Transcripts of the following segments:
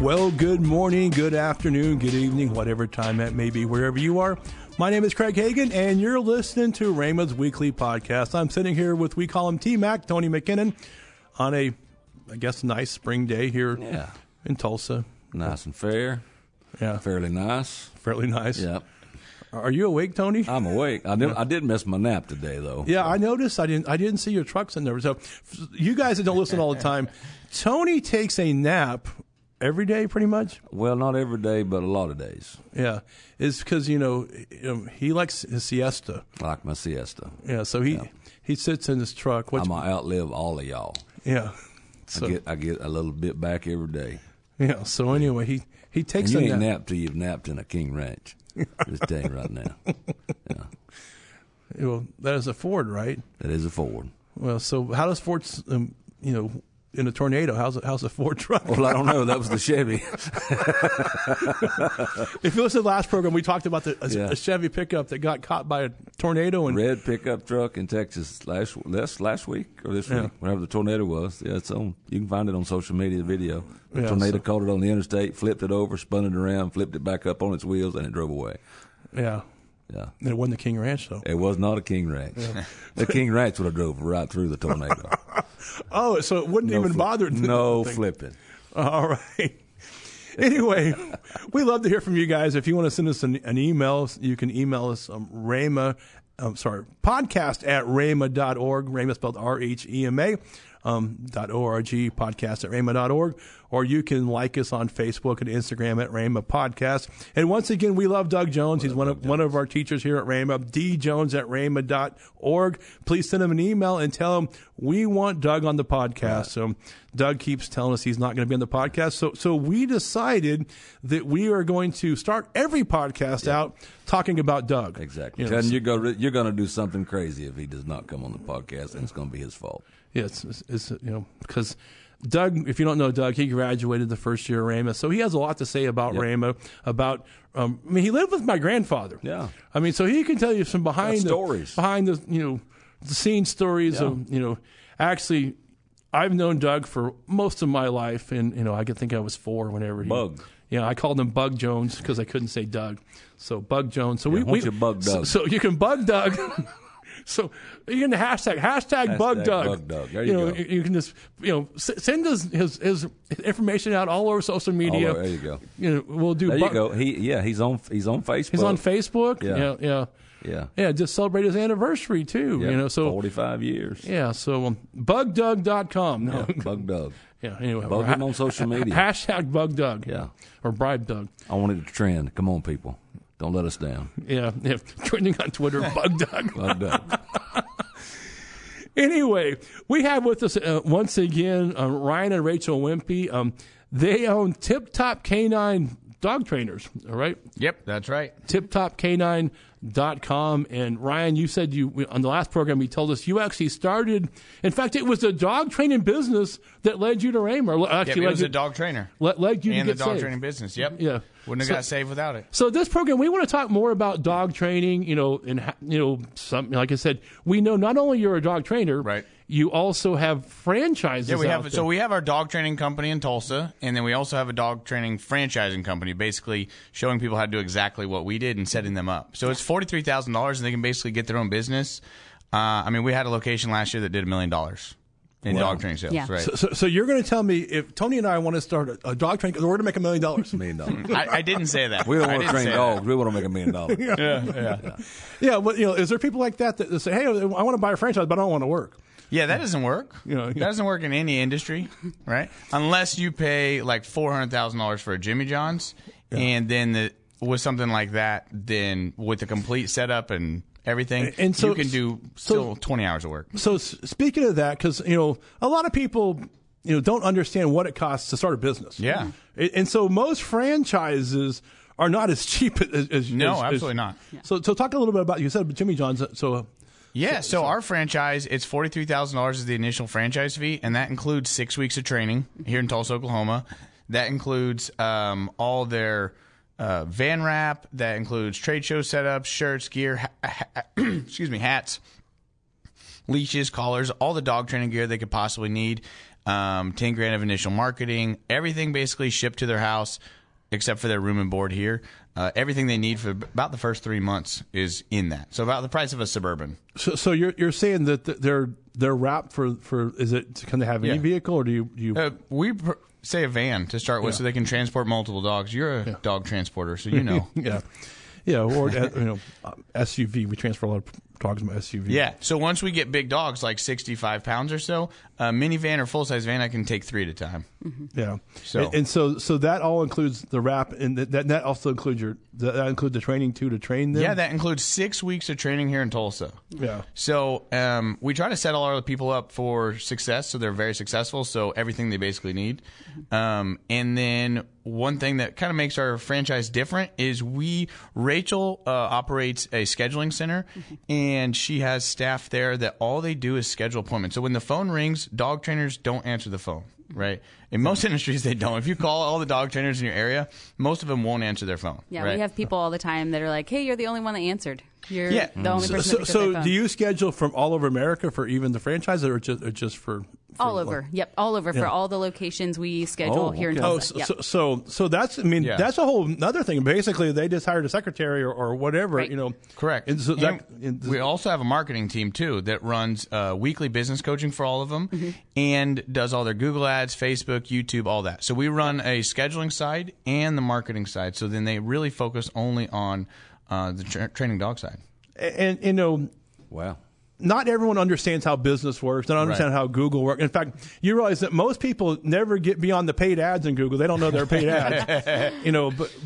Well, good morning, good afternoon, good evening, whatever time that may be, wherever you are. My name is Craig Hagan, and you're listening to Raymond's Weekly Podcast. I'm sitting here with, we call him T-Mac, Tony McKinnon, on a, I guess, nice spring day here in Tulsa. Nice and fair. Yeah. Fairly nice. Fairly nice. Yep. Are you awake, Tony? I'm awake. I did miss my nap today, though. Yeah, so. I noticed. I didn't see your trucks in there. So, you guys that don't listen all the time, Tony takes a nap every day, pretty much. Well, not every day, but a lot of days. Yeah, it's because he likes his siesta. I like my siesta. Yeah, so he sits in his truck. I'm gonna outlive all of y'all. Yeah, so. I get a little bit back every day. Yeah. So anyway, he takes a nap. You ain't napped till you've napped in a King Ranch. Just tell you right now. Yeah. Well, that is a Ford, right? That is a Ford. Well, so how does Ford's, in a tornado, how's a Ford truck? Well, I don't know. That was the Chevy. If you listen to the last program, we talked about a Chevy pickup that got caught by a tornado. And red pickup truck in Texas last week or this week, whenever the tornado was. Yeah, it's on. You can find it on social media video. The tornado caught it on the interstate, flipped it over, spun it around, flipped it back up on its wheels, and it drove away. Yeah. Yeah. And it wasn't a King Ranch, though. It was not a King Ranch. Yeah. The King Ranch would have drove right through the tornado. Oh, so it wouldn't even bother. No flipping. All right. Anyway, we love to hear from you guys. If you want to send us an email, you can email us podcast at rhema.org. Rhema spelled RHEMA. .org, podcast at rhema.org, or you can like us on Facebook and Instagram at Rhema Podcast. And once again, we love Doug Jones. He's one of our teachers here at Rhema, djones at rhema.org. Please send him an email and tell him we want Doug on the podcast. Yeah. So Doug keeps telling us he's not going to be on the podcast. So we decided that we are going to start every podcast out talking about Doug. Exactly. You're going to do something crazy if he does not come on the podcast, and it's going to be his fault. Yeah, it's because Doug, if you don't know Doug, he graduated the first year of Rhema, so he has a lot to say about Rhema. About he lived with my grandfather. Yeah, I mean, so he can tell you some behind the the scenes stories of Actually, I've known Doug for most of my life, and I could think I was four whenever he Bug. Yeah, I called him Bug Jones because I couldn't say Doug, so Bug Jones. So we bug Doug. So you can bug Doug. So you can hashtag Bug Doug. Bug Doug. There you go. You can just send his information out all over social media. There you go. We'll do. There you go. He's on Facebook. He's on Facebook. Yeah. Just celebrate his anniversary too. Yeah. So 45 years. Yeah. So BugDoug.com. No. Yeah, Bug Doug. Yeah. Anyway, bug him on social media. Hashtag Bug Doug. Yeah. Or Bribe Doug. I wanted to trend. Come on, people. Don't let us down. Yeah. Trending on Twitter, Bug Doug. Bug Doug. Anyway, we have with us once again Ryan and Rachel Wimpy. They own Tip Top Canine dog trainers. All right. Yep, that's right. TipTopCanine.com. And Ryan, you said on the last program you told us you actually started. In fact, it was the dog training business that led you to Rhema. Actually, it was a dog trainer. Led you to get saved. And the dog training business. Yep. Yeah. Wouldn't have got saved without it. So this program, we want to talk more about dog training. Something like I said, we know not only you're a dog trainer, right? You also have franchises. Yeah, so we have our dog training company in Tulsa, and then we also have a dog training franchising company, basically showing people how to do exactly what we did and setting them up. So it's $43,000, and they can basically get their own business. We had a location last year that did $1 million. In dog training sales, right? So you're going to tell me if Tony and I want to start a dog training, we're going to make $1 million. $1 million. I didn't say that. We don't want to train dogs. We want to make $1 million. Yeah. But is there people like that that say, "Hey, I want to buy a franchise, but I don't want to work"? Yeah, that doesn't work. That doesn't work in any industry, right? Unless you pay like $400,000 for a Jimmy John's, and then with something like that, then with the complete setup and everything, and so, you can do still 20 hours of work. So speaking of that, because, a lot of people, don't understand what it costs to start a business. Yeah. And so most franchises are not as cheap as absolutely not. Yeah. So talk a little bit about, you said Jimmy John's. So our franchise, it's $43,000 is the initial franchise fee, and that includes 6 weeks of training here in Tulsa, Oklahoma. That includes all their van wrap, that includes trade show setups, shirts, gear, hats, leashes, collars, all the dog training gear they could possibly need. $10,000 of initial marketing, everything basically shipped to their house except for their room and board here. Everything they need for about the first 3 months is in that. So about the price of a Suburban. So you're saying that they're wrapped for is it can they have any vehicle or do you say a van to start with so they can transport multiple dogs. You're a dog transporter, so you know. Yeah, or SUV. We transfer a lot of dogs in my SUV. Yeah, so once we get big dogs, like 65 pounds or so, a minivan or full-size van, I can take three at a time. Mm-hmm. Yeah, so and so that all includes the wrap, and that also includes the training too to train them. Yeah, that includes 6 weeks of training here in Tulsa. Yeah, so we try to set all our people up for success, so they're very successful. So everything they basically need, and then. One thing that kind of makes our franchise different is Rachel operates a scheduling center, and she has staff there that all they do is schedule appointments. So when the phone rings, dog trainers don't answer the phone, right? In most industries, they don't. If you call all the dog trainers in your area, most of them won't answer their phone. Yeah, right? We have people all the time that are like, hey, you're the only one that answered. You're the only person that answered their phone. Do you schedule from all over America for even the franchise or just for – all over. Like, all over for all the locations we schedule here in Tulsa. Oh, so that's that's a whole other thing. Basically, they just hired a secretary or whatever, right. Correct. And so we also have a marketing team too that runs weekly business coaching for all of them and does all their Google ads, Facebook, YouTube, all that. So we run a scheduling side and the marketing side. So then they really focus only on the training dog side. And wow. Not everyone understands how business works. They don't understand how Google works. In fact, you realize that most people never get beyond the paid ads in Google. They don't know they're paid ads.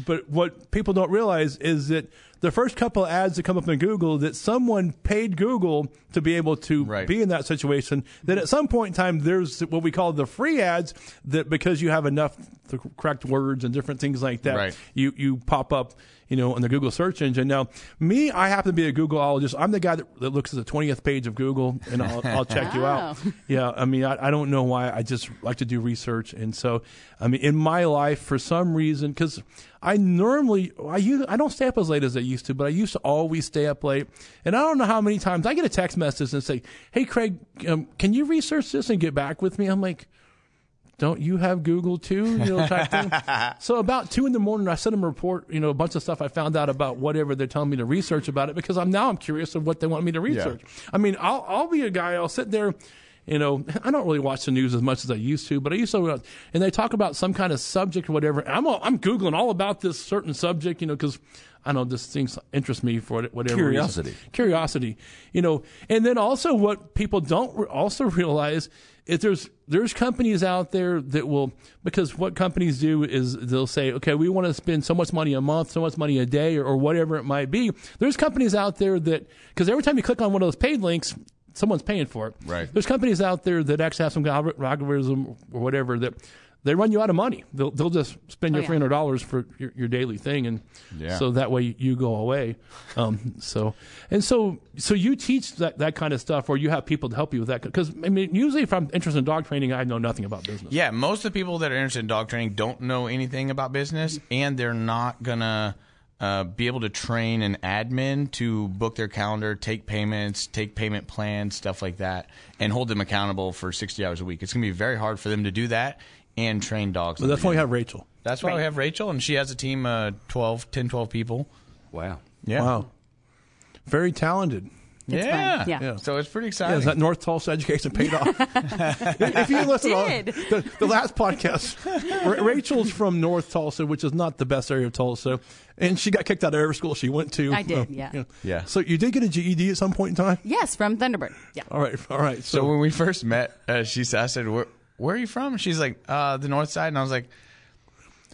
But what people don't realize is that the first couple of ads that come up in Google, that someone paid Google to be able to be in that situation, that at some point in time, there's what we call the free ads, that because you have enough the correct words and different things like that, you pop up, on the Google search engine. Now, me, I happen to be a Googleologist. I'm the guy that looks at the 20th page of Google, and I'll check you out. Yeah, I don't know why. I just like to do research. And so, in my life, for some reason, because I normally, I don't stay up as late as I used to, but I used to always stay up late. And I don't know how many times I get a text message and say, hey, Craig, can you research this and get back with me? I'm like, don't you have Google too? Type thing. So about 2 a.m, I sent them a report, a bunch of stuff I found out about whatever they're telling me to research about it, because I'm curious of what they want me to research. Yeah. I'll be a guy, I'll sit there. I don't really watch the news as much as I used to, but I used to. And they talk about some kind of subject or whatever. I'm Googling all about this certain subject, because I know this thing interests me for whatever Curiosity. And then also what people don't also realize is there's companies out there that will, because what companies do is they'll say, okay, we want to spend so much money a month, so much money a day, or whatever it might be. There's companies out there that, because every time you click on one of those paid links, someone's paying for it. Right. There's companies out there that actually have some algorithm or whatever that they run you out of money. They'll just spend your $300 for your daily thing, and so that way you go away. So you teach that kind of stuff, or you have people to help you with that? Because usually if I'm interested in dog training, I know nothing about business. Yeah, most of the people that are interested in dog training don't know anything about business, and they're not gonna be able to train an admin to book their calendar, take payments, take payment plans, stuff like that, and hold them accountable for 60 hours a week. It's going to be very hard for them to do that and train dogs. Well, that's why we have Rachel. That's why we have Rachel, and she has a team of 12 people. Wow. Yeah. Wow. Very talented. Yeah. So it's pretty exciting. Is that North Tulsa education paid off? If you listen to the last podcast, Rachel's from North Tulsa, which is not the best area of Tulsa, and she got kicked out of every school she went to. I did, yeah. So you did get a GED at some point in time? Yes, from Thunderbird. Yeah. All right. So when we first met, I said, where are you from? And she's like, the North Side. And I was like,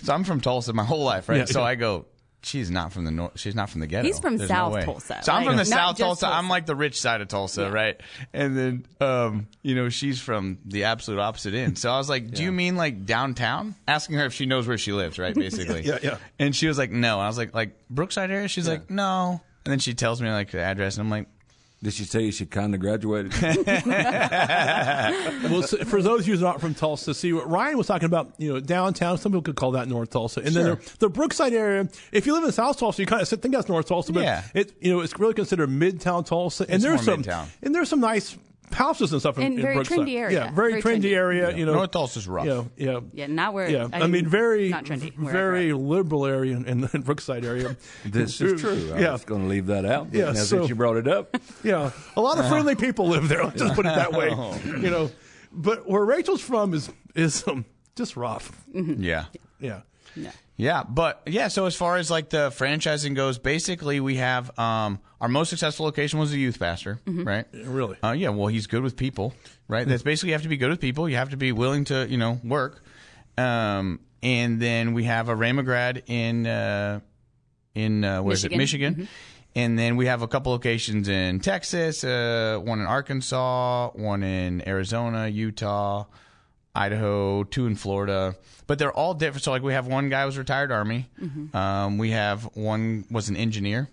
so I'm from Tulsa my whole life, right? Yeah, so I go, she's not from the north. She's not from the ghetto. He's from South Tulsa. So I'm from the South Tulsa. I'm like the rich side of Tulsa, right? And then, she's from the absolute opposite end. So I was like, do you mean like downtown? Asking her if she knows where she lives, right? Basically. Yeah. And she was like, no. I was like Brookside area? She's like, no. And then she tells me like the address, and I'm like, did she tell you she kind of graduated? Well, so for those of you who are not from Tulsa, see what Ryan was talking about, downtown, some people could call that North Tulsa. And then the Brookside area, if you live in South Tulsa, you kind of think that's North Tulsa, but it's really considered Midtown Tulsa. And there's some nice houses and stuff in Brookside. Trendy area. Yeah, very trendy area. Yeah. You know, North Tulsa's rough. Very not trendy. Very liberal area in Brookside area. This is true. I was going to leave that out. Yeah, since you brought it up. Yeah, a lot of friendly people live there. Let's just put it that way. You know, but where Rachel's from is just rough. Mm-hmm. Yeah. But yeah, so as far as like the franchising goes, basically we have our most successful location was the youth pastor, mm-hmm. right? Really? Yeah. Well, he's good with people, right? Mm-hmm. That's basically, you have to be good with people. You have to be willing to, you know, work. And then we have a Rhema grad in where is it? Michigan. Mm-hmm. And then we have a couple locations in Texas, one in Arkansas, one in Arizona, Utah, Idaho, two in Florida, but they're all different. So like we have one guy who was a retired Army. Mm-hmm. We have one was an engineer.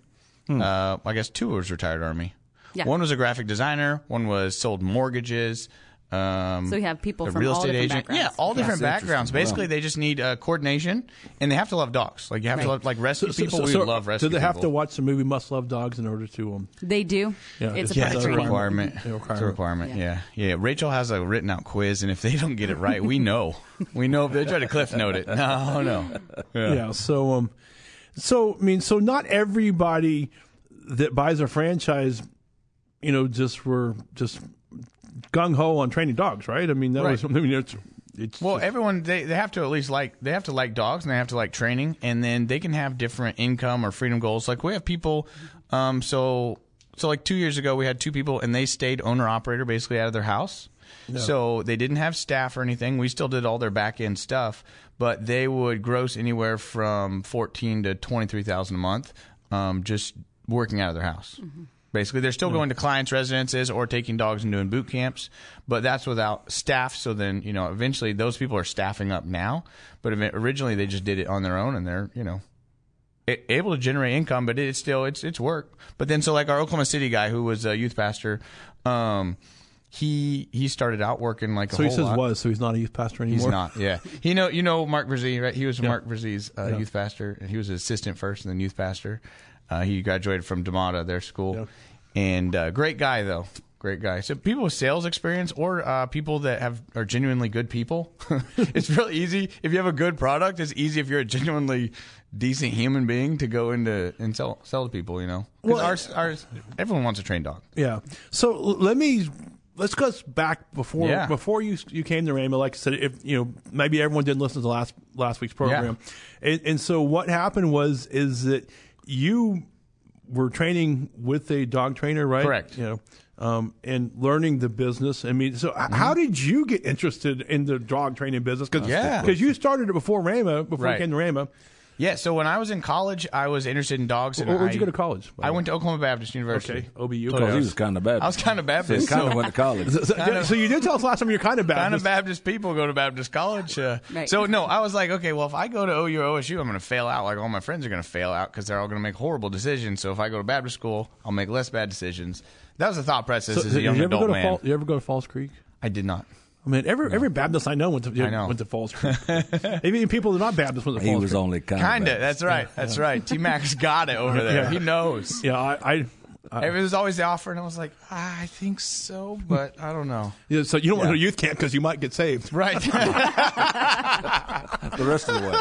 Hmm. I guess two was retired Army. Yeah. One was a graphic designer. One was sold mortgages. So we have people from all different backgrounds. Yeah, all different backgrounds. Basically, They just need coordination, and they have to love dogs. Like you have to love, like rescue people. We would love rescue people. Do they have to watch the movie Must Love Dogs in order to? They do. Yeah, it's a requirement. It's a requirement. Yeah. Rachel has a written out quiz, and if they don't get it right, we know. We know if they try to cliff note it. No. Yeah. So not everybody that buys a franchise, you know, just gung-ho on training dogs, right? I mean, that was something. I mean, everyone, they have to at least like dogs, and they have to like training, and then they can have different income or freedom goals. Like we have people, so like 2 years ago we had two people, and they stayed owner-operator basically out of their house. Yeah. So they didn't have staff or anything. We still did all their back-end stuff, but they would gross anywhere from $14,000 to $23,000 a month just working out of their house. Mm-hmm. Basically, they're still going to clients' residences or taking dogs and doing boot camps, but that's without staff. So then, you know, eventually those people are staffing up now, but originally they just did it on their own, and they're, you know, able to generate income, but it's still, it's work. But then, so like our Oklahoma City guy who was a youth pastor, he started out working like a whole lot. So he says was, so he's not a youth pastor anymore? He's not, yeah. You know Mark Verzee, right? He was Mark Verzee's youth pastor, and he was an assistant first and then youth pastor. He graduated from Damata, their school, and great guy though, great guy. So people with sales experience or people that are genuinely good people, it's really easy. If you have a good product, it's easy if you're a genuinely decent human being to go into and sell to people. You know, because everyone wants a trained dog. Yeah. So let's go back before you came to Rhema. Like I said, if you know, maybe everyone didn't listen to last week's program, and so what happened is that you were training with a dog trainer, right? Correct. You know, and learning the business. I mean, so how did you get interested in the dog training business? Because you started it before Rhema, you came to Rhema. Yeah, so when I was in college, I was interested in dogs. Where'd you go to college? I went to Oklahoma Baptist University. Okay, OBU. Because he was kind of Baptist. I was kind of Baptist. So kind of went to college. So you did tell us last time you're kind of Baptist. Kind of Baptist people go to Baptist college. So, no, I was like, okay, well, if I go to OU or OSU, I'm going to fail out. Like, all my friends are going to fail out because they're all going to make horrible decisions. So if I go to Baptist school, I'll make less bad decisions. That was the thought process as a young adult man. You ever go to Falls Creek? I did not. I mean, every Baptist I know went to Falls Creek. Even people that are not Baptist went to Falls Creek. He was only kind of. That's right. That's right. T-Mac's got it over there. Yeah. He knows. Yeah, I. It was always the offer, and I was like, I think so, but I don't know. Yeah, so you don't want to go to youth camp because you might get saved, right? The rest of the way.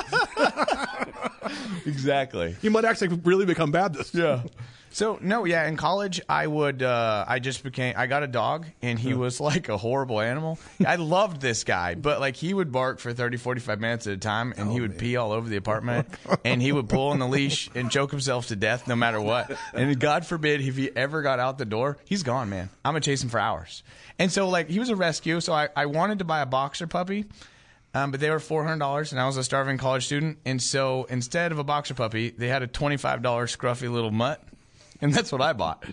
Exactly. You might actually really become Baptist. Yeah. So, in college, I would, I got a dog, and he was like a horrible animal. I loved this guy, but like he would bark for 30, 45 minutes at a time, and he would pee all over the apartment, and he would pull on the leash and choke himself to death no matter what. And God forbid, if he ever got out the door, he's gone, man. I'm going to chase him for hours. And so, like, he was a rescue, so I wanted to buy a boxer puppy. But they were $400, and I was a starving college student. And so instead of a boxer puppy, they had a $25 scruffy little mutt. And that's what I bought.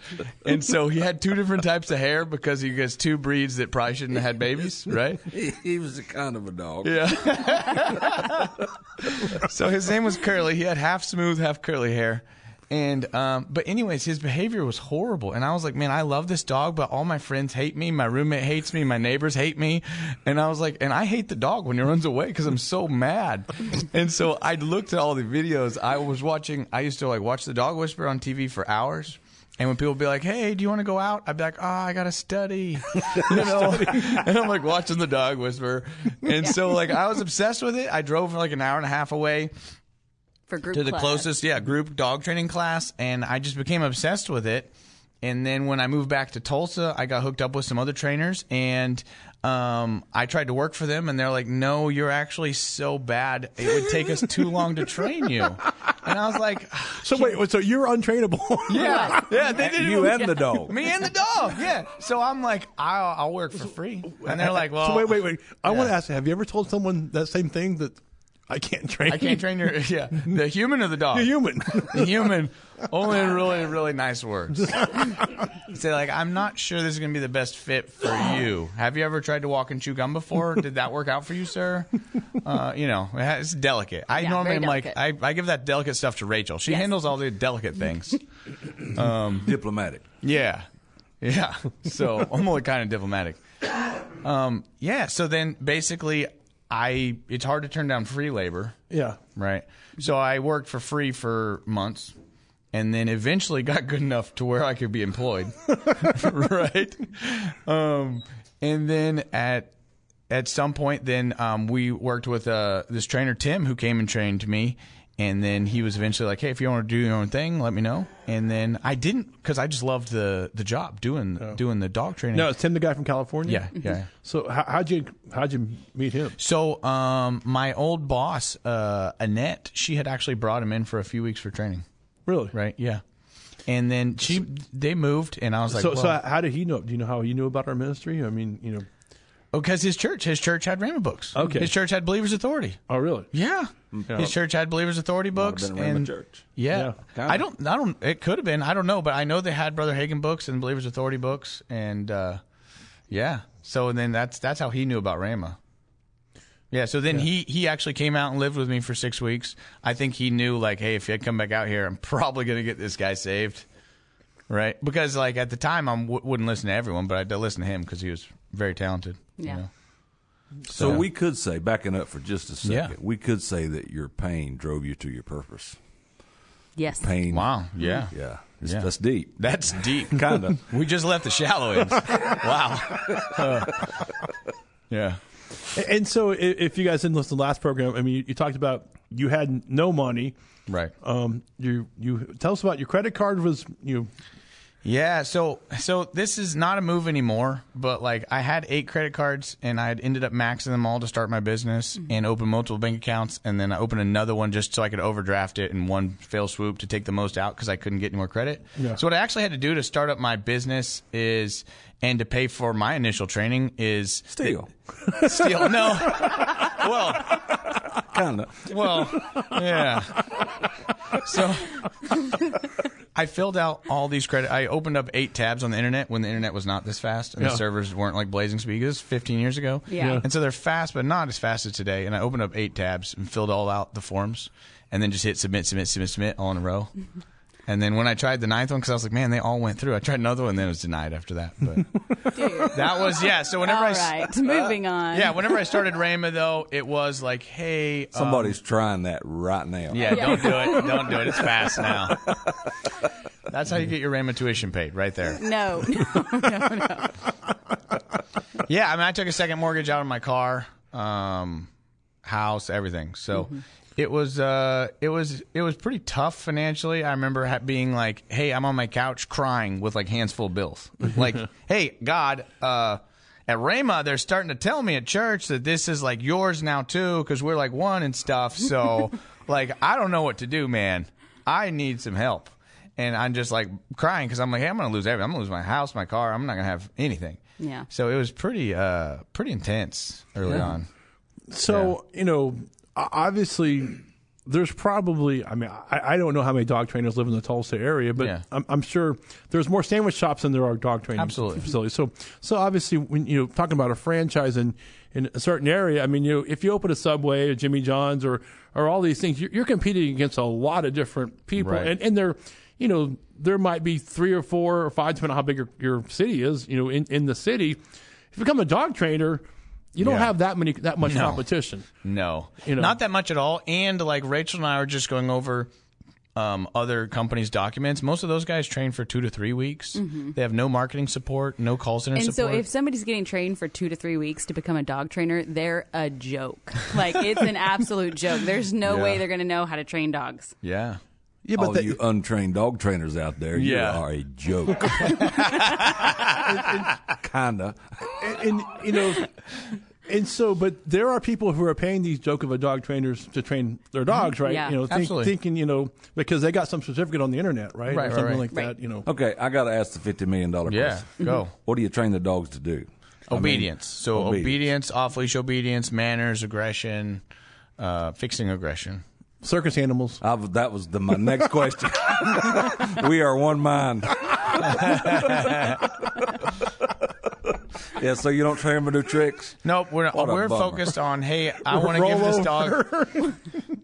And so he had two different types of hair because he gets two breeds that probably shouldn't have had babies, right? He was a kind of a dog. Yeah. So his name was Curly. He had half smooth, half curly hair. And but anyways, his behavior was horrible. And I was like, man, I love this dog, but all my friends hate me. My roommate hates me. My neighbors hate me. And I was like, and I hate the dog when he runs away because I'm so mad. And so I looked at all the videos. I used to like watch the Dog Whisperer on TV for hours. And when people be like, hey, do you want to go out? I'd be like, I got to study. You know? And I'm like watching the Dog Whisperer. And so like I was obsessed with it. I drove like an hour and a half away for group to the closest group dog training class. And I just became obsessed with it. And then when I moved back to Tulsa, I got hooked up with some other trainers. And I tried to work for them. And they're like, no, you're actually so bad. It would take us too long to train you. And I was like... So wait, so you're untrainable. Yeah. Yeah, they did. You and the dog. Me and the dog, yeah. So I'm like, I'll work for free. And they're like, well... So wait. I want to ask you, have you ever told someone that same thing, that I can't train your... Yeah. The human or the dog? The human. The human. Only in really, really nice words. Say like, I'm not sure this is going to be the best fit for you. Have you ever tried to walk and chew gum before? Did that work out for you, sir? You know, it's delicate. I normally am like, I give that delicate stuff to Rachel. She handles all the delicate things. Diplomatic. Yeah. Yeah. So I'm only kind of diplomatic. So then basically... it's hard to turn down free labor. Yeah. Right. So I worked for free for months and then eventually got good enough to where I could be employed. Right. And then at some point then we worked with this trainer, Tim, who came and trained me. And then he was eventually like, hey, if you want to do your own thing, let me know. And then I didn't, because I just loved the job doing the dog training. No, it's Tim, the guy from California? Yeah. So how'd you meet him? So my old boss, Annette, she had actually brought him in for a few weeks for training. Really? Right, yeah. And then they moved, and I was like, So how did he know? Do you know how he knew about our ministry? I mean, you know. Oh, because his church had Rhema books. Okay. His church had Believer's Authority. Oh, really? Yeah. You know, his church had Believer's Authority books. Might have been Rhema Church. Yeah. I don't. It could have been. I don't know, but I know they had Brother Hagan books and Believer's Authority books, and yeah. So then that's how he knew about Rhema. Yeah. So then he actually came out and lived with me for 6 weeks. I think he knew like, hey, if I come back out here, I'm probably gonna get this guy saved, right? Because like at the time I wouldn't listen to everyone, but I did listen to him because he was very talented. Yeah. You know? So we could say, backing up for just a second, we could say that your pain drove you to your purpose. Yes. Pain. Wow. Yeah. Yeah. That's deep. That's deep. Kind of. We just left the shallow ends. Wow. Yeah. And so if you guys didn't listen to the last program, I mean, you talked about you had no money. Right. You tell us about your credit card was, you know. Yeah, so this is not a move anymore, but like I had 8 credit cards and I had ended up maxing them all to start my business and open multiple bank accounts, and then I opened another one just so I could overdraft it in one fell swoop to take the most out because I couldn't get any more credit. Yeah. So what I actually had to do to start up my business is, and to pay for my initial training is... Steal, no. Well... Kind of. Well, yeah. So... I filled out all these credit. I opened up 8 tabs on the internet when the internet was not this fast and the servers weren't like blazing speed. It was 15 years ago. Yeah. And so they're fast, but not as fast as today. And I opened up 8 tabs and filled all out the forms and then just hit submit all in a row. And then when I tried the 9th one, because I was like, man, they all went through. I tried another one, then it was denied after that. But dude. That was, yeah. So whenever moving on. Yeah, whenever I started Rhema, though, it was like, hey. Somebody's trying that right now. Yeah, don't do it. Don't do it. It's fast now. That's how you get your Rhema tuition paid, right there. No. Yeah, I mean, I took a second mortgage out of my car, house, everything. So. Mm-hmm. It was pretty tough financially. I remember being like, "Hey, I'm on my couch crying with like hands full of bills." Like, "Hey, God, at Rhema, they're starting to tell me at church that this is like yours now too, because we're like one and stuff." So, like, I don't know what to do, man. I need some help, and I'm just like crying because I'm like, "Hey, I'm gonna lose everything. I'm gonna lose my house, my car. I'm not gonna have anything." Yeah. So it was pretty intense early on. So you know. Obviously, there's probably, I mean, I don't know how many dog trainers live in the Tulsa area, but I'm sure there's more sandwich shops than there are dog training facilities. So obviously, when you know, talking about a franchise in a certain area, I mean, you know, if you open a Subway or Jimmy John's or all these things, you're competing against a lot of different people. Right. And they're, you know, there might be 3 or 4 or 5, depending on how big your city is, you know, in the city. If you become a dog trainer, you don't have that much competition. No, you know? Not that much at all. And like Rachel and I were just going over other companies' documents, most of those guys train for 2 to 3 weeks. Mm-hmm. They have no marketing support, no call center support. And so if somebody's getting trained for 2 to 3 weeks to become a dog trainer, they're a joke. Like, it's an absolute joke. There's no way they're going to know how to train dogs. Yeah. Yeah, but you untrained dog trainers out there, you are a joke. Kinda. And, you know, and so, but there are people who are paying these joke of a dog trainers to train their dogs, right? Yeah, you know, thinking, you know, because they got some certificate on the internet, right? Right, or something like that, you know. Okay, I got to ask the $50 million question. Yeah, go. What do you train the dogs to do? Obedience. I mean, obedience, off-leash obedience, manners, aggression, fixing aggression. Circus animals. That was my next question. We are one mind. Yeah, so you don't train them to do tricks? Nope. We're not, we're focused on, hey, I want to give this dog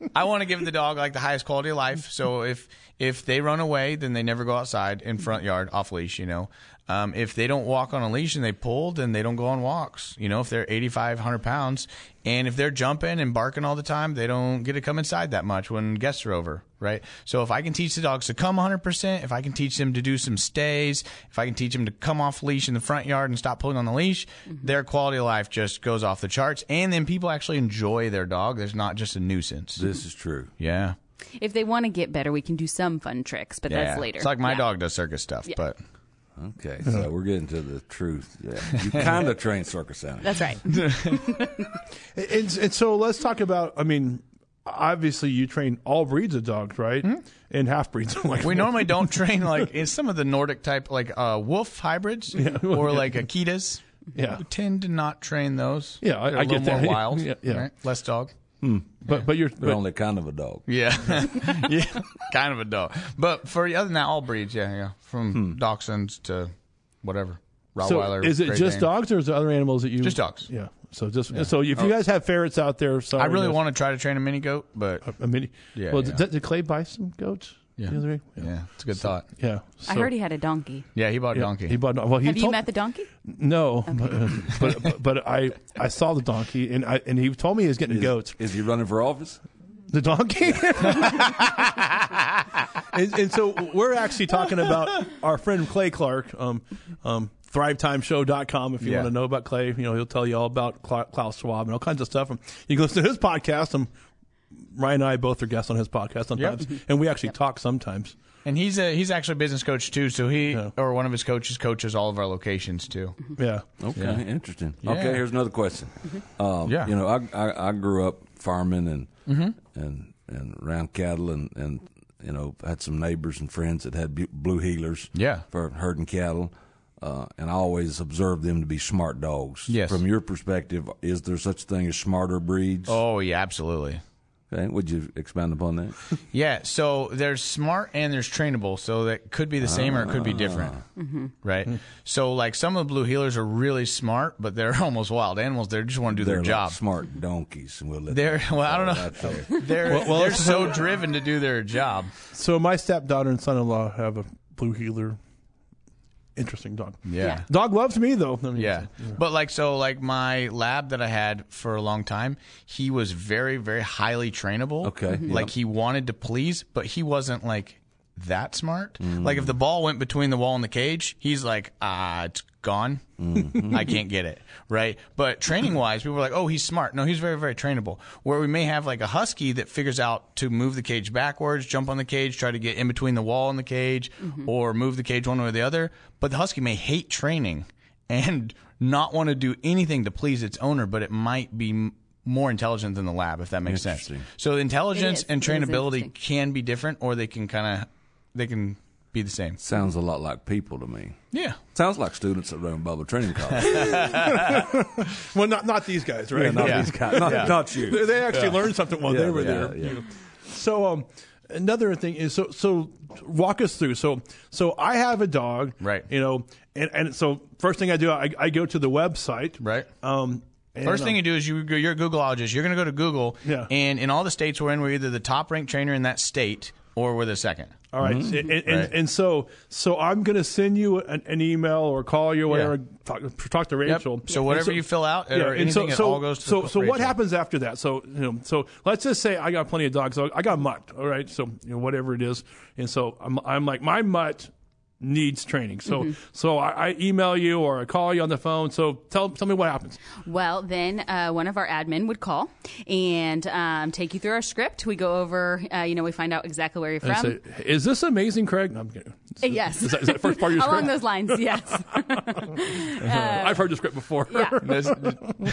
– I want to give the dog, like, the highest quality of life. So if they run away, then they never go outside in front yard, off-leash, you know. If they don't walk on a leash and they pull, then they don't go on walks. You know, if they're 85, 100 pounds. And if they're jumping and barking all the time, they don't get to come inside that much when guests are over, right? So if I can teach the dogs to come 100%, if I can teach them to do some stays, if I can teach them to come off leash in the front yard and stop pulling on the leash, their quality of life just goes off the charts. And then people actually enjoy their dog. There's not just a nuisance. This is true. Yeah. If they want to get better, we can do some fun tricks, but that's later. It's like my dog does circus stuff, but... Okay, so we're getting to the truth. Yeah, you kind of train circus animals. That's right. and so let's talk about, I mean, obviously you train all breeds of dogs, right? Mm-hmm. And half breeds. We normally don't train, like, in some of the Nordic type, like wolf hybrids or like Akitas. Yeah. We tend to not train those. Yeah, I get that. A little more wild. Yeah. Right? Less dog. Hmm. But you're only kind of a dog. Yeah, kind of a dog. But for other than that, all breeds. Yeah. From dachshunds to whatever Rottweiler. So is it just dogs, or is there other animals that you just dogs? Yeah. So if you guys have ferrets out there, sorry, I really want to try to train a mini goat, but a mini. Yeah. Well, did Clay buy some goats? Yeah. The other day? Yeah. It's a good thought. Yeah. So, I heard he had a donkey. Yeah, he bought a donkey. Have you met the donkey? No, okay. but I saw the donkey, and he told me he was getting goats. Is he running for office? The donkey? and so we're actually talking about our friend Clay Clark, ThriveTimeShow.com if you want to know about Clay. You know, he'll tell you all about Klaus Schwab and all kinds of stuff. And you can listen to his podcast. Ryan and I both are guests on his podcast sometimes, and we actually talk sometimes. And he's actually a business coach too, so he or one of his coaches coaches all of our locations too. Yeah. Okay. Yeah. Interesting. Yeah. Okay. Here's another question. You know, I grew up farming and around cattle and you know had some neighbors and friends that had blue heelers. Yeah. For herding cattle. And I always observe them to be smart dogs. Yes. From your perspective, is there such a thing as smarter breeds? Oh yeah, absolutely. Okay. Would you expand upon that? Yeah. So there's smart and there's trainable. So that could be the same or it could be different. Right. So like some of the blue heelers are really smart, but they're almost wild animals. They just want to do their job. Smart donkeys. I don't know. They're so driven to do their job. So my stepdaughter and son-in-law have a blue heeler. Interesting dog. Yeah. Dog loves me, though. Yeah. But, like my lab that I had for a long time, he was very, very highly trainable. Okay. Like, he wanted to please, but he wasn't, like, that smart. Mm. Like, if the ball went between the wall and the cage, he's like, it's gone. Mm-hmm. I can't get it. Right? But training-wise, people were like, oh, he's smart. No, he's very, very trainable. Where we may have, like, a husky that figures out to move the cage backwards, jump on the cage, try to get in between the wall and the cage, or move the cage one way or the other. But the husky may hate training and not want to do anything to please its owner, but it might be more intelligent than the lab, if that makes sense. So intelligence and trainability can be different, or they can kind of be the same. Sounds a lot like people to me. Yeah. Sounds like students at Raymond Bible Training College. Well, not these guys, right? Yeah, not these guys. Not you. They actually learned something while they were there. Yeah. So another thing is, so walk us through. So I have a dog. Right. You know, and so first thing I do, I go to the website. Right. First thing you do is you're a Googleologist. You're going to go to Google. Yeah. And in all the states we're in, we're either the top-ranked trainer in that state or with a second. All right. Mm-hmm. And so I'm going to send you an email or call you or whatever, talk to Rachel. Yep. So whatever you fill out or anything, it all goes to Rachel. So what happens after that? So let's just say I got plenty of dogs. I got mutt, all right? So whatever it is. And so I'm like, my mutt needs training. So I email you or I call you on the phone. So tell me what happens. Well, then one of our admin would call and take you through our script. We go over, we find out exactly where you're from. Say, is this amazing, Craig? No, I'm kidding. Yes. Is that the first part of your script? Along those lines, yes. I've heard the script before. Yeah.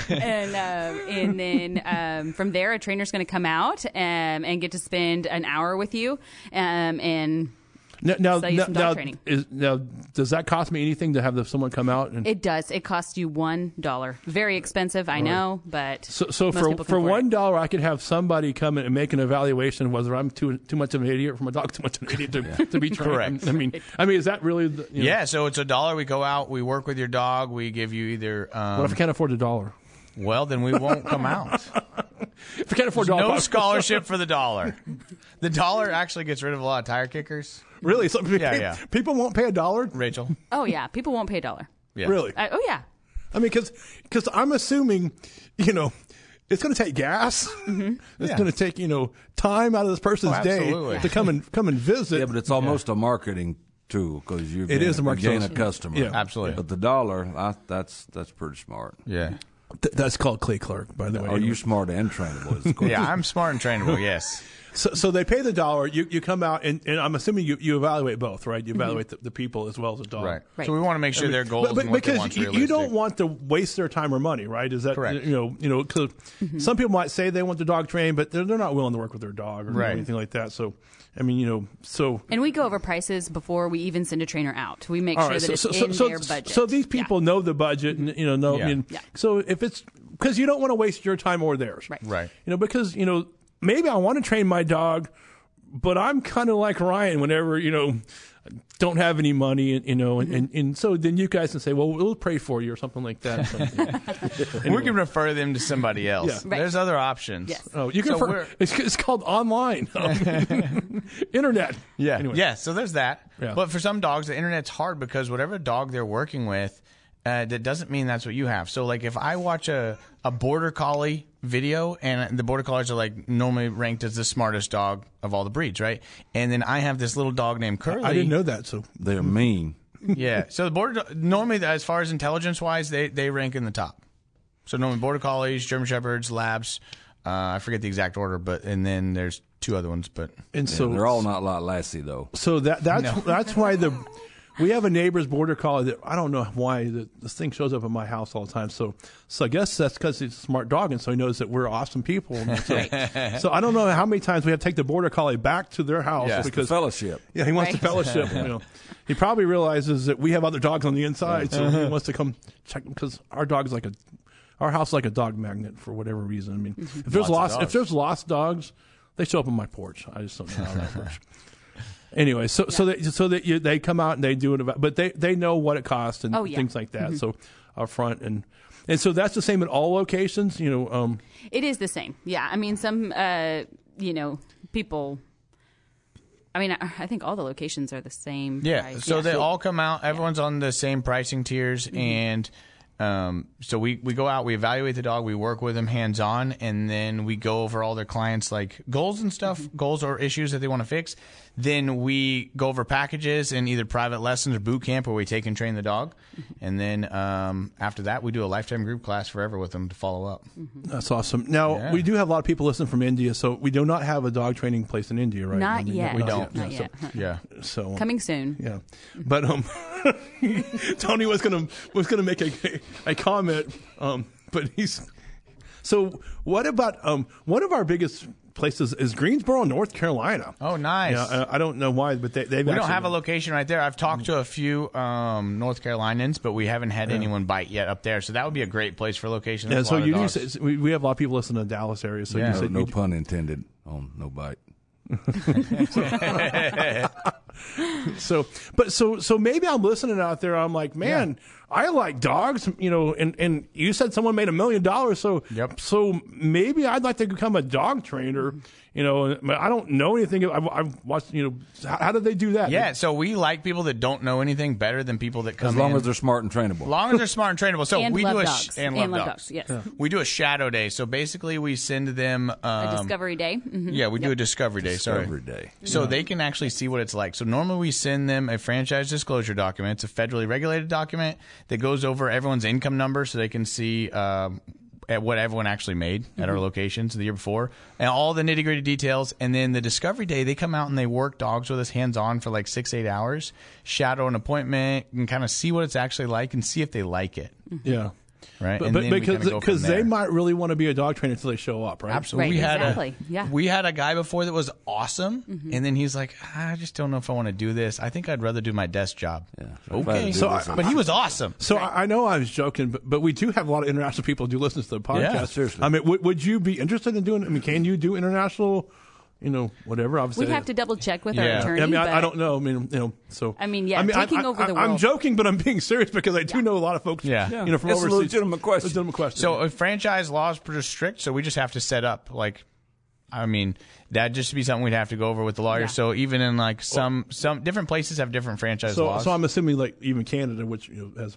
and then from there, a trainer's going to come out and get to spend an hour with you and... Now, does that cost me anything to have someone come out? It does. It costs you $1. Very expensive, I know, but so for $1, I could have somebody come in and make an evaluation whether I'm too much of an idiot, or if my dog too much of an idiot to be trained. Correct. I mean, is that really? So it's $1. We go out, we work with your dog, we give you either. What if I can't afford $1? Well, then we won't come out. If I can't afford $1, no scholarship for $1. The $1 actually gets rid of a lot of tire kickers. Really? So people won't pay $1, Rachel? Oh, yeah. People won't pay $1. Yeah. Really? I mean, because I'm assuming, it's going to take gas. Mm-hmm. It's going to take, time out of this person's day to come and visit. Yeah, but it's almost a marketing tool because you gain a customer. Yeah, absolutely. But the $1, that's pretty smart. Yeah. That's called Clay Clark, by the way. Oh, you're smart and trainable. Yeah, I'm smart and trainable, yes. So they pay the $1. You come out, and I'm assuming you evaluate both, right? You evaluate the people as well as the dog. Right. So we want to make sure their goals and what they want. Because you don't want to waste their time or money, right? Is that correct? Because some people might say they want the dog trained, but they're not willing to work with their dog or anything like that. So, And we go over prices before we even send a trainer out. We make sure that it's in their budget. So these people know the budget, and so if it's because you don't want to waste your time or theirs, right? Because. Maybe I want to train my dog, but I'm kind of like Ryan whenever, I don't have any money, and so then you guys can say, well, we'll pray for you or something like that. Anyway. We can refer them to somebody else. Yeah. Right. There's other options. Yes. Oh, you can refer. It's called online. Internet. Yeah. Anyway. Yeah, so there's that. Yeah. But for some dogs, the Internet's hard because whatever dog they're working with, that doesn't mean that's what you have. So, like, if I watch a Border Collie video, and the Border Collies are, like, normally ranked as the smartest dog of all the breeds, right? And then I have this little dog named Curly. I didn't know that, so they're mean. Yeah. So, the normally, as far as intelligence-wise, they rank in the top. So, normally Border Collies, German Shepherds, Labs, I forget the exact order, but and then there's two other ones. So they're all not La Lassie, though. So, that's why we have a neighbor's Border Collie that I don't know why this thing shows up at my house all the time. So I guess that's because he's a smart dog, and so he knows that we're awesome people. So I don't know how many times we have to take the Border Collie back to their house because fellowship. Yeah, he wants to fellowship. He probably realizes that we have other dogs on the inside, so he wants to come check them because our dog is like our house is like a dog magnet for whatever reason. I mean, if there's lost dogs, they show up on my porch. I just don't know how that works. Anyway, so they come out and they do it, but they know what it costs and things like that. Mm-hmm. So up front and so that's the same in all locations. It is the same. Yeah, I mean some people. I mean I think all the locations are the same. Yeah, price. So they all come out. Everyone's on the same pricing tiers and. So we go out, we evaluate the dog, we work with them hands-on, and then we go over all their clients' like goals and stuff, goals or issues that they want to fix. Then we go over packages and either private lessons or boot camp where we take and train the dog. And then after that, we do a lifetime group class forever with them to follow up. Mm-hmm. That's awesome. Now, we do have a lot of people listening from India, so we do not have a dog training place in India, right? Not yet. We don't. Not yet. So coming soon. Yeah. But Tony was gonna make a comment, but he's so. What about one of our biggest places is Greensboro, North Carolina? Oh, nice. Yeah, I don't know why, but we don't have a location right there. I've talked to a few North Carolinians, but we haven't had anyone bite yet up there. So that would be a great place for location. Yeah. So you say, we have a lot of people listening to the Dallas area. So you said no pun intended on no bite. So maybe I'm listening out there. I'm like, man, yeah. I like dogs, you know, and you said someone made $1 million. So, yep. So maybe I'd like to become a dog trainer, you know, I don't know anything. I've watched, you know, how do they do that? Yeah. So we like people that don't know anything better than people that come in. As long as they're smart and trainable. As long as they're smart and trainable. So and we love do a, dogs. And love dogs. Yes. Yeah. We do a shadow day. So basically we send them, a discovery day. Mm-hmm. Yeah. We do a discovery day. So yeah. They can actually see what it's like. So normally we send them a franchise disclosure document. It's a federally regulated document that goes over everyone's income number so they can see at what everyone actually made at our locations the year before and all the nitty-gritty details. And then the discovery day, they come out and they work dogs with us hands-on for like 6-8 hours, shadow an appointment, and kind of see what it's actually like and see if they like it. Mm-hmm. Yeah. Right, but because they might really want to be a dog trainer until they show up, right? Absolutely. Right, we had a guy before that was awesome, and then he's like, I just don't know if I want to do this. I think I'd rather do my desk job. Yeah, okay, but he was awesome. So right. I know I was joking, but we do have a lot of international people who do listen to the podcast. Yeah, seriously. I mean, would you be interested in doing? I mean, can you do international? You know, whatever. Obviously, we'd have to double check with our attorney. I mean, I don't know. I mean, you know, so I mean, yeah, taking over the world. I'm joking, but I'm being serious because I do know a lot of folks. Yeah, you know, from overseas. It's a legitimate question. So, franchise law is pretty strict. So we just have to set up like. I mean, that'd just be something we'd have to go over with the lawyer. Yeah. So even in like some different places have different franchise laws. So I'm assuming like even Canada, which you know, has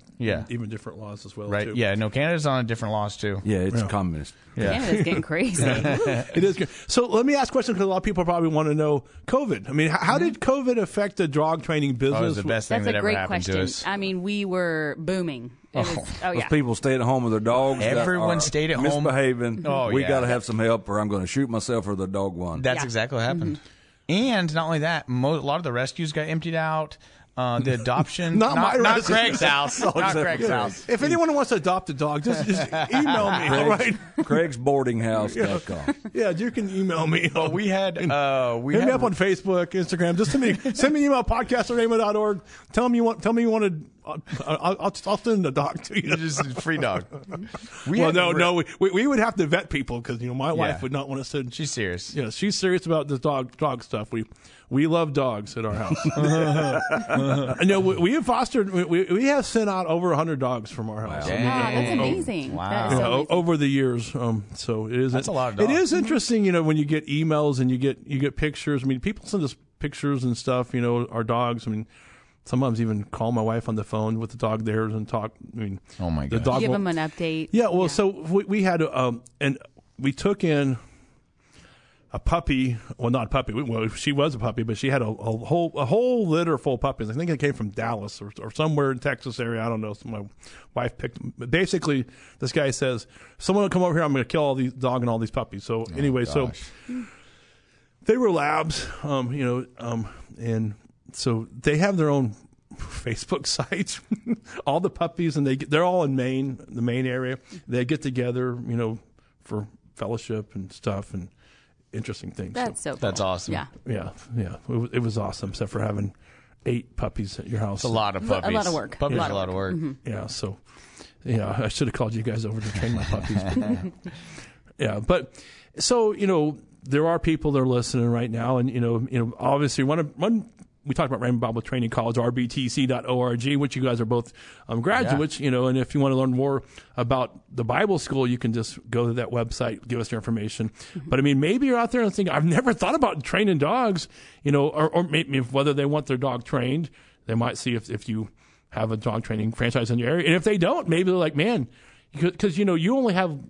even different laws as well. Right. Too. Yeah. No, Canada's on different laws too. Yeah. It's communist. Yeah. Canada's getting crazy. It is. So let me ask a question because a lot of people probably want to know COVID. I mean, how did COVID affect the dog training business? Oh, it was the best thing that ever happened to us. I mean, we were booming. Those people stayed at home with their dogs. Everyone stayed at home. Misbehaving. Oh, we got to have some help or I'm going to shoot myself or the dog won. That's exactly what happened. Mm-hmm. And not only that, a lot of the rescues got emptied out. The adoption. not Craig's house. Not Craig's house. If anyone wants to adopt a dog, just email me. All right. Craig's boarding house.com. Yeah, you can email me. Well, we had. Hit me up on Facebook, Instagram. Just send me an email, podcast at rhema.org. Tell me you want to. I'll send the dog to you. Just a free dog. We would have to vet people because you know my wife would not want to send. She's serious. Yeah, she's serious about the dog stuff. We love dogs at our house. No, we have fostered. We have sent out over 100 dogs from our house. Wow, that's amazing. Wow, that is so amazing. Over the years. So it is. That's a lot of dogs. It is interesting, you know, when you get emails and you get pictures. I mean, people send us pictures and stuff. You know, our dogs. I mean. Sometimes even call my wife on the phone with the dog there and talk. I mean, oh my God! Give them an update. Yeah, well, so we had and we took in a puppy. Well, not a puppy. Well, she was a puppy, but she had a whole litter full of puppies. I think it came from Dallas or somewhere in Texas area. I don't know. So my wife picked them. But basically, this guy says, "Someone will come over here. I'm going to kill all these dog and all these puppies." So so they were labs, you know, and. So they have their own Facebook sites. All the puppies, and they're all in Maine, the Maine area. They get together, you know, for fellowship and stuff and interesting things. That's so cool. That's awesome. Yeah. It was awesome, except for having 8 puppies at your house. It's a lot of puppies. A lot of work. Puppies are a lot of work. Mm-hmm. Yeah, so, I should have called you guys over to train my puppies. So, you know, there are people that are listening right now, and, you know, obviously one. We talked about Raymond Bible Training College, rbtc.org, which you guys are both graduates, you know, and if you want to learn more about the Bible school, you can just go to that website, give us your information. Mm-hmm. But, I mean, maybe you're out there and thinking, I've never thought about training dogs, you know, or maybe whether they want their dog trained, they might see if you have a dog training franchise in your area. And if they don't, maybe they're like, man, because, you know, you only have –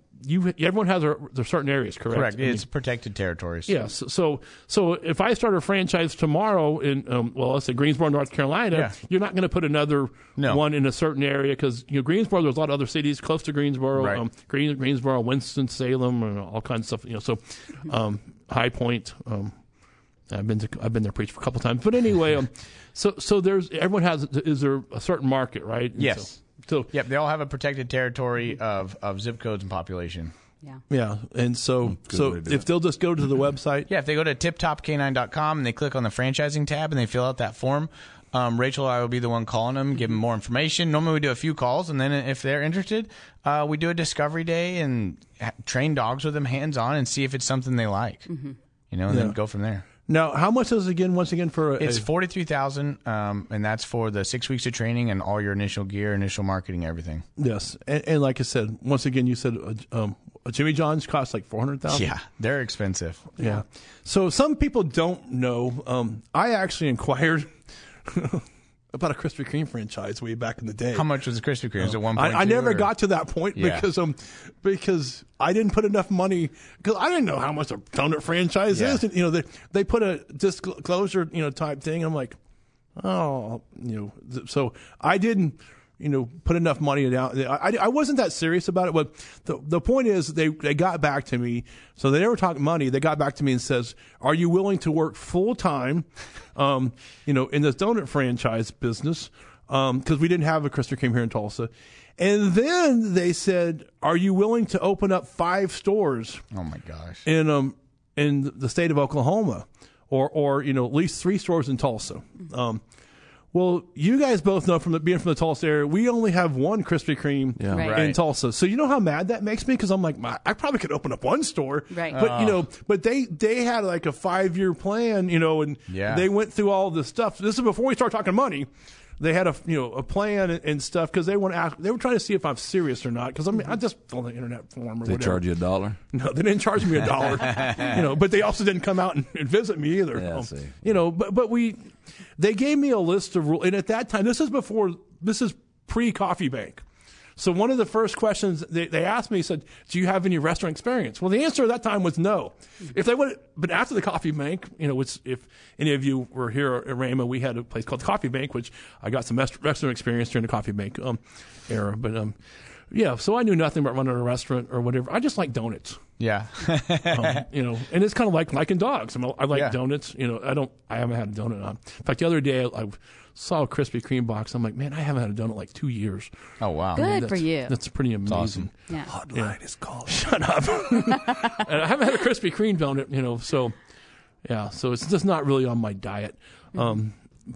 everyone has their certain areas, correct? Correct. It's protected territories. Yes. Yeah, so if I start a franchise tomorrow in, let's say Greensboro, North Carolina, you're not going to put another one in a certain area because, you know, Greensboro, there's a lot of other cities close to Greensboro, right. Greensboro, Winston-Salem, and all kinds of stuff, you know, so High Point. I've been there preached for a couple times. But anyway, so there's, everyone has, is there a certain market, right? And yes. So, yep, they all have a protected territory of zip codes and population. Yeah, and so if they'll just go to the website. Yeah, if they go to TipTopCanine.com and they click on the franchising tab and they fill out that form, Rachel and I will be the one calling them, give them more information. Normally we do a few calls, and then if they're interested, we do a discovery day and train dogs with them hands-on and see if it's something they like, you know, and then go from there. Now, how much is it again? Once again, for it's $43,000, and that's for the 6 weeks of training and all your initial gear, initial marketing, everything. Yes, and like I said, once again, you said Jimmy John's costs like $400,000. Yeah, they're expensive. Yeah. So some people don't know. I actually inquired about a Krispy Kreme franchise way back in the day. How much was the Krispy Kreme? Was it 1.2? I never got to that point because I didn't put enough money, because I didn't know how much a donut franchise is. And, you know, they put a disclosure, you know, type thing. And I'm like, oh, you know, so I didn't, you know, put enough money down. I wasn't that serious about it, but the point is they got back to me. So they never talked money. They got back to me and says, are you willing to work full time, you know, in this donut franchise business? Cause we didn't have a Krispy Kreme here in Tulsa. And then they said, are you willing to open up 5 stores? Oh my gosh. In the state of Oklahoma or, you know, at least 3 stores in Tulsa. Well, you guys both know being from the Tulsa area, we only have one Krispy Kreme in Tulsa. So you know how mad that makes me? Because I'm like, I probably could open up one store. Right. But, you know, but they had like a 5-year plan, you know, and they went through all this stuff. This is before we start talking money. They had a plan and stuff because they were trying to see if I'm serious or not, because I mean I just on the internet form or whatever. They charge you $1? No, they didn't charge me $1. You know, but they also didn't come out and visit me either. Yeah, you know, but they gave me a list of rules, and at that time this is pre Coffee Bank. So one of the first questions they asked me said, do you have any restaurant experience? Well, the answer at that time was no. If they would, but after the Coffee Bank, you know, which if any of you were here at Rhema, we had a place called the Coffee Bank, which I got some restaurant experience during the Coffee Bank era. But so I knew nothing about running a restaurant or whatever. I just like donuts. Yeah. You know, and it's kind of like liking dogs. I like donuts. You know, I haven't had a donut on. In fact, the other day I saw a Krispy Kreme box. I'm like, man, I haven't had a donut in like 2 years. Oh, wow. Good for you. That's pretty amazing. That's awesome. Yeah. Hotline is called. Shut up. And I haven't had a Krispy Kreme donut, you know, so, yeah. So it's just not really on my diet. But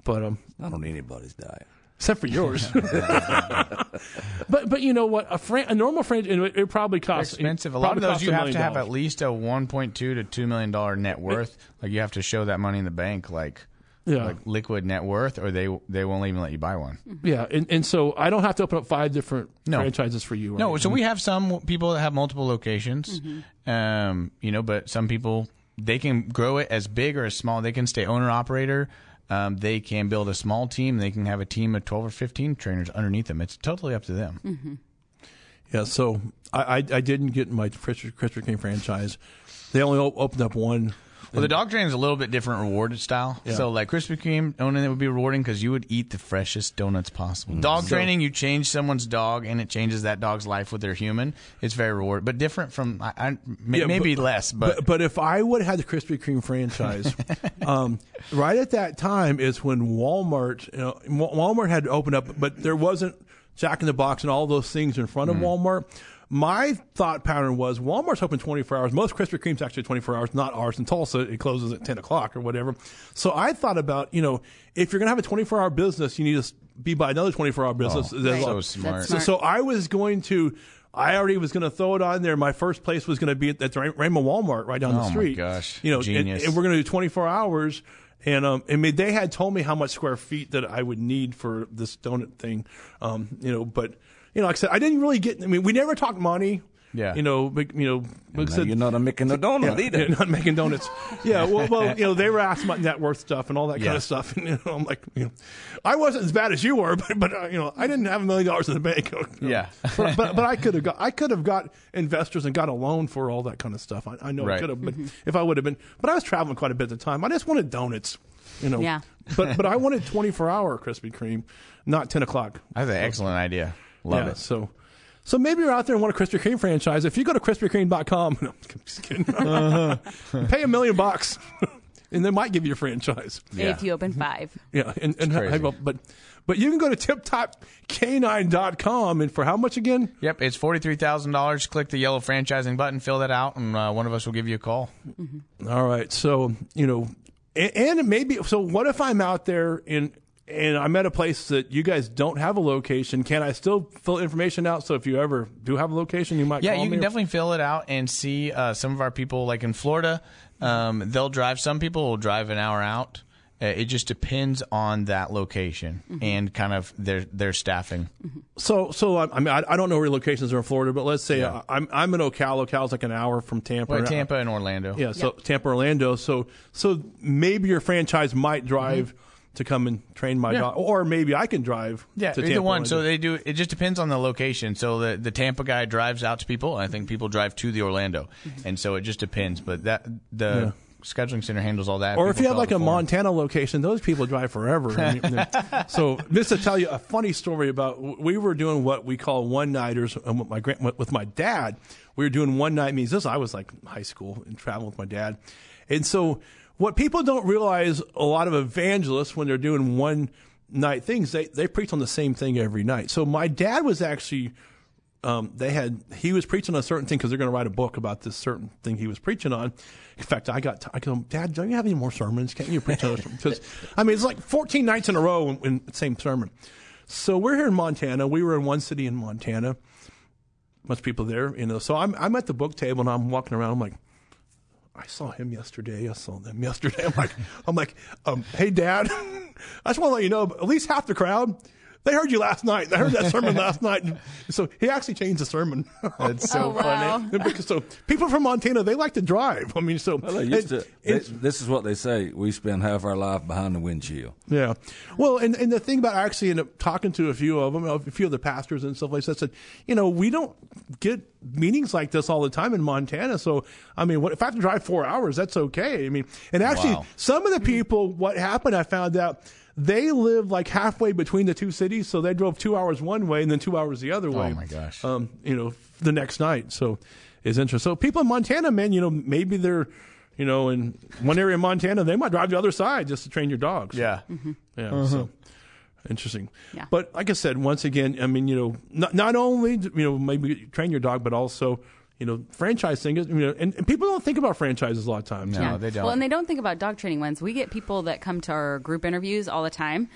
not on anybody's diet. Except for yours. but you know what? A normal franchise, it probably costs. They're expensive. A lot of those you have to have at least a $1.2 to $2 million net worth. You have to show that money in the bank, like liquid net worth, or they won't even let you buy one. Yeah, and so I don't have to open up 5 different franchises for you. Right? No, so we have some people that have multiple locations, you know, but some people, they can grow it as big or as small. They can stay owner-operator. They can build a small team. They can have a team of 12 or 15 trainers underneath them. It's totally up to them. Mm-hmm. Yeah, so I didn't get my Krispy Kreme franchise. They only opened up one. Well, the dog training is a little bit different rewarded style. Yeah. So, like Krispy Kreme, owning it would be rewarding because you would eat the freshest donuts possible. Mm-hmm. Dog training, you change someone's dog, and it changes that dog's life with their human. It's very rewarding, but different from less. But if I would have had the Krispy Kreme franchise, right at that time is when Walmart had to open up, but there wasn't Jack in the Box and all those things in front of Walmart. My thought pattern was Walmart's open 24 hours. Most Krispy Kreme's actually 24 hours, not ours in Tulsa. It closes at 10 o'clock or whatever. So I thought about, you know, if you're going to have a 24-hour business, you need to be by another 24-hour business. That's smart. So I was going to – I already was going to throw it on there. My first place was going to be at the Ramah Walmart right down the street. Oh, my gosh. You know, genius. And we're going to do 24 hours. And they had told me how much square feet that I would need for this donut thing, you know, but – you know, like I said, I didn't really get. I mean, we never talked money. Yeah. You know, like I said, you're not making a donut either. You're not making donuts. Yeah. Well, you know, they were asking about net worth stuff and all that kind of stuff, and you know, I'm like, you know, I wasn't as bad as you were, but you know, I didn't have $1 million in the bank. You know? Yeah. But I could have got investors and got a loan for all that kind of stuff. I know I could have, but if I would have been, but I was traveling quite a bit at the time. I just wanted donuts. You know. Yeah. But I wanted 24-hour Krispy Kreme, not 10 o'clock. That's an excellent idea. Love it. So maybe you're out there and want a Krispy Kreme franchise. If you go to KrispyKreme.com, no, I'm just kidding. Pay $1 million, and they might give you a franchise. Yeah. If you open 5. Yeah, and crazy. But you can go to TipTopCanine.com, and for how much again? Yep, it's $43,000. Click the yellow franchising button, fill that out, and one of us will give you a call. Mm-hmm. All right. So you know, and maybe so. What if I'm out there and And I'm at a place that you guys don't have a location. Can I still fill information out? So if you ever do have a location, you might call me. Yeah, you can definitely fill it out and see some of our people, like in Florida, they'll drive. Some people will drive an hour out. It just depends on that location and kind of their staffing. So I mean, I don't know where locations are in Florida, but let's say I'm in Ocala. Ocala's like an hour from Tampa. Well, Tampa and Orlando. Yeah, so Tampa, Orlando. So maybe your franchise might drive to come and train my dog, or maybe I can drive to Tampa. Either one. So they do. It just depends on the location. So the Tampa guy drives out to people, and I think people drive to the Orlando, and so it just depends. But that scheduling center handles all that. Or if you have like a Montana location, those people drive forever. So just to tell you a funny story about, we were doing what we call one-nighters with my dad. We were doing one-night meetings. I was like in high school and traveling with my dad. And so what people don't realize, a lot of evangelists, when they're doing one-night things, they preach on the same thing every night. So my dad was actually... he was preaching on a certain thing because they're going to write a book about this certain thing he was preaching on. In fact, I go, Dad, don't you have any more sermons? Can't you preach on sermons? Because, I mean, it's like 14 nights in a row in the same sermon. So we're here in Montana. We were in one city in Montana. Much people there, you know. So I'm at the book table and I'm walking around. I'm like, I saw him yesterday. I saw them yesterday. I'm like, hey, Dad, I just want to let you know, at least half the crowd, they heard you last night. They heard that sermon last night. So he actually changed the sermon. That's so funny. Wow. So people from Montana, they like to drive. I mean, so. Well, this is what they say. We spend half our life behind the windshield. Yeah. Well, and the thing about, I actually ended up talking to a few of them, a few of the pastors and stuff like that, said, you know, we don't get meetings like this all the time in Montana. So, I mean, if I have to drive 4 hours, that's okay. I mean, and actually some of the people, what happened, I found out, they live like halfway between the two cities, so they drove 2 hours one way and then 2 hours the other way. Oh, my gosh. You know, the next night. So it's interesting. So people in Montana, man, you know, maybe they're, you know, in one area of Montana, they might drive the other side just to train your dogs. Yeah. Mm-hmm. Yeah. Mm-hmm. So interesting. Yeah. But like I said, once again, I mean, you know, not only, you know, maybe train your dog, but also, you know, franchise thing is, you know, and people don't think about franchises a lot of times. No, they don't. Well, and they don't think about dog training ones. We get people that come to our group interviews all the time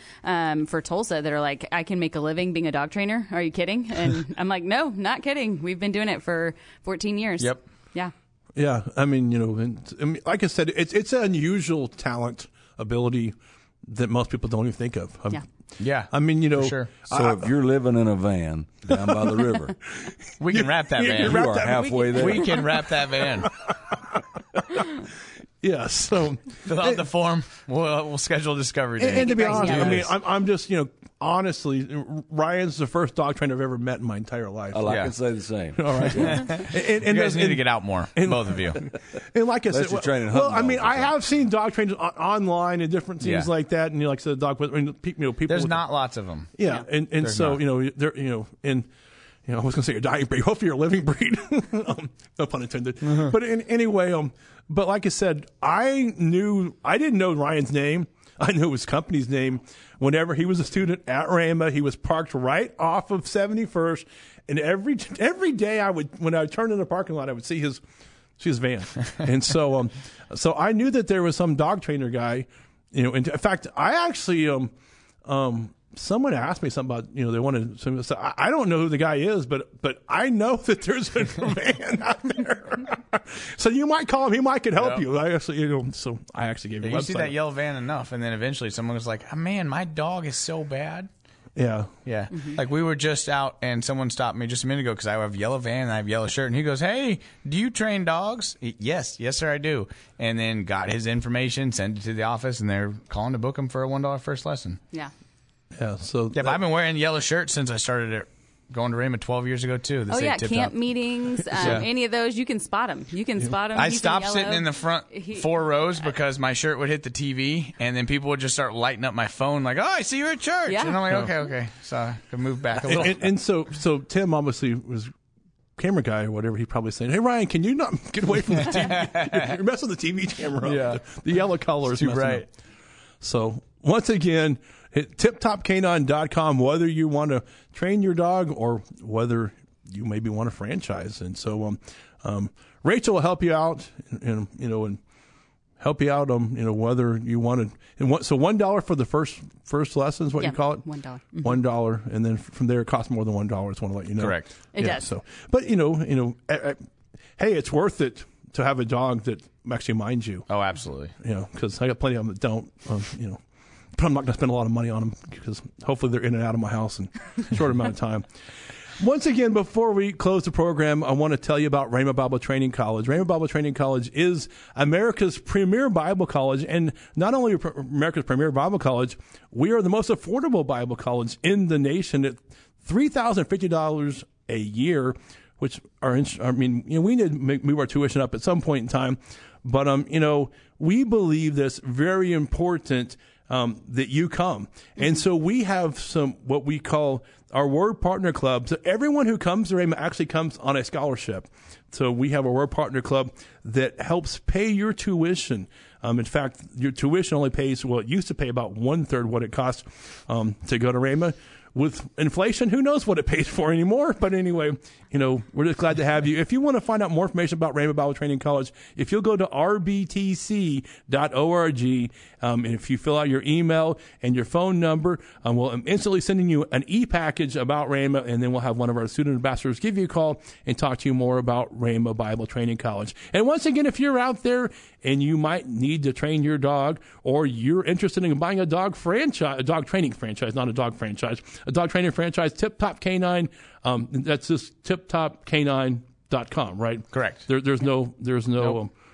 for Tulsa that are like, I can make a living being a dog trainer. Are you kidding? And I'm like, no, not kidding. We've been doing it for 14 years. Yep. Yeah. Yeah. I mean, you know, and, like I said, it's an unusual talent, ability that most people don't even think of. Yeah. I mean, you know. Sure. So if you're living in a van down by the river. We can wrap that van. You are halfway there. We can wrap that van. Yeah. So. Fill out the form. We'll schedule a discovery day. And to be honest, I mean, I'm just, you know, honestly, Ryan's the first dog trainer I've ever met in my entire life. Oh, I can say the same. All right. Yeah. And you guys need to get out more, both of you. And like I said, I have seen dog trainers online and different things like that, and you know, like I said, dog. You know, people. There's not lots of them. Yeah, yeah. And so not. You know, you know, I was going to say a dying breed. Hopefully, you're a living breed. No pun intended. Mm-hmm. But anyway, but like I said, I didn't know Ryan's name. I knew his company's name. Whenever he was a student at Ramah, he was parked right off of 71st, and every day when I would turn in the parking lot, I would see his van, and so I knew that there was some dog trainer guy, you know. And in fact, I actually someone asked me something about, you know, they wanted some. So I don't know who the guy is, but I know that there's a van out there. So you might call him. He might could help you. I actually, you know, so I actually gave him. You see that yellow van enough, and then eventually someone was like, oh, "Man, my dog is so bad." Yeah, yeah. Mm-hmm. Like we were just out, and someone stopped me just a minute ago because I have yellow van and I have yellow shirt, and he goes, "Hey, do you train dogs?" Yes, sir, I do. And then got his information, sent it to the office, and they're calling to book him for a $1 first lesson. Yeah. Yeah, so but I've been wearing yellow shirts since I started going to Raymond 12 years ago, too. Camp meetings, any of those, you can spot them. You can spot them. I stopped sitting in the front four rows because my shirt would hit the TV, and then people would just start lighting up my phone like, oh, I see you at church. Yeah. And I'm like, okay. So I can move back a little. And so Tim obviously was camera guy or whatever, he probably saying, hey, Ryan, can you not get away from the TV? You're messing with the TV camera up. Yeah. The yellow color is messing up. So once again, hit TipTopCanine.com, whether you want to train your dog or whether you maybe want a franchise. And so Rachel will help you out, and you know, and help you out on, you know, whether you want to. And what, so $1 for the first lesson is what you call it? $1. Mm-hmm. $1. And then from there, it costs more than $1. I just want to let you know. Correct. It does. So, but, hey, it's worth it to have a dog that actually minds you. Oh, absolutely. You know, because I got plenty of them that don't, But I'm not going to spend a lot of money on them because hopefully they're in and out of my house in a short amount of time. Once again, before we close the program, I want to tell you about Raymond Bible Training College. Raymond Bible Training College is America's premier Bible college. And not only America's premier Bible college, we are the most affordable Bible college in the nation at $3,050 a year, which are, we need to move our tuition up at some point in time. But, we believe that's very important that you come. And so we have some, what we call our Word Partner Club. So everyone who comes to Rhema actually comes on a scholarship. So we have a Word Partner Club that helps pay your tuition. In fact, your tuition only pays, it used to pay about 1/3 what it costs to go to Rhema. With inflation, who knows what it pays for anymore? But anyway, we're just glad to have you. If you want to find out more information about Raymond Bible Training College, if you'll go to rbtc.org, and if you fill out your email and your phone number, I'm instantly sending you an e-package about Raymond, and then we'll have one of our student ambassadors give you a call and talk to you more about Raymond Bible Training College. And once again, if you're out there and you might need to train your dog, or you're interested in buying a dog franchise, a dog training franchise, not a dog franchise, a dog training franchise, Tip Top Canine. That's just TipTopCanine.com, right? Correct. There's no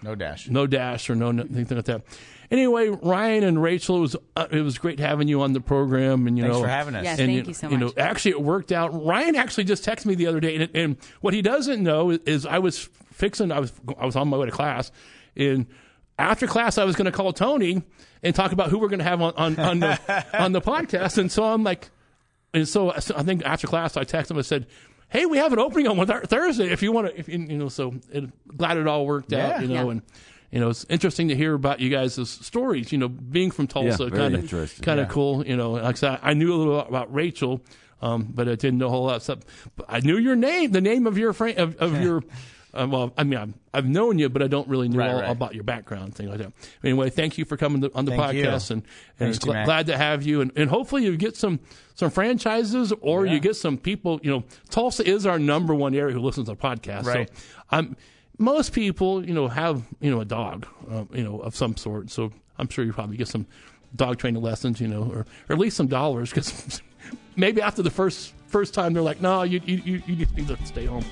dash or no anything like that. Anyway, Ryan and Rachel, it was great having you on the program, and thanks for having us. Yes, and thank you so much. Actually, it worked out. Ryan actually just texted me the other day, and what he doesn't know is I was on my way to class, and after class I was going to call Tony and talk about who we're going to have on the podcast, and so I'm like. And so I think after class, I texted him and said, hey, we have an opening on Thursday if you want to, so glad it all worked out, Yeah. And, it's interesting to hear about you guys' stories, being from Tulsa, kind of cool, like I said, I knew a little about Rachel, but I didn't know a whole lot of stuff. But I knew your name, the name of your friend, I've known you, but I don't really know about your background, thing like that. Anyway, thank you for coming on the podcast, and glad to have you. And hopefully you get some franchises, or you get some people. Tulsa is our number one area who listens to podcasts. Right. So most people, have a dog, of some sort. So I'm sure you probably get some dog training lessons, or at least some dollars, because maybe after the first time, they're like, no, you just need to stay home.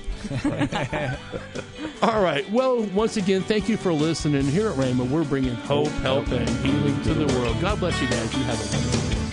All right. Well, once again, thank you for listening. Here at Rhema, we're bringing hope, help, and healing to the world. God bless you guys. You have a wonderful day.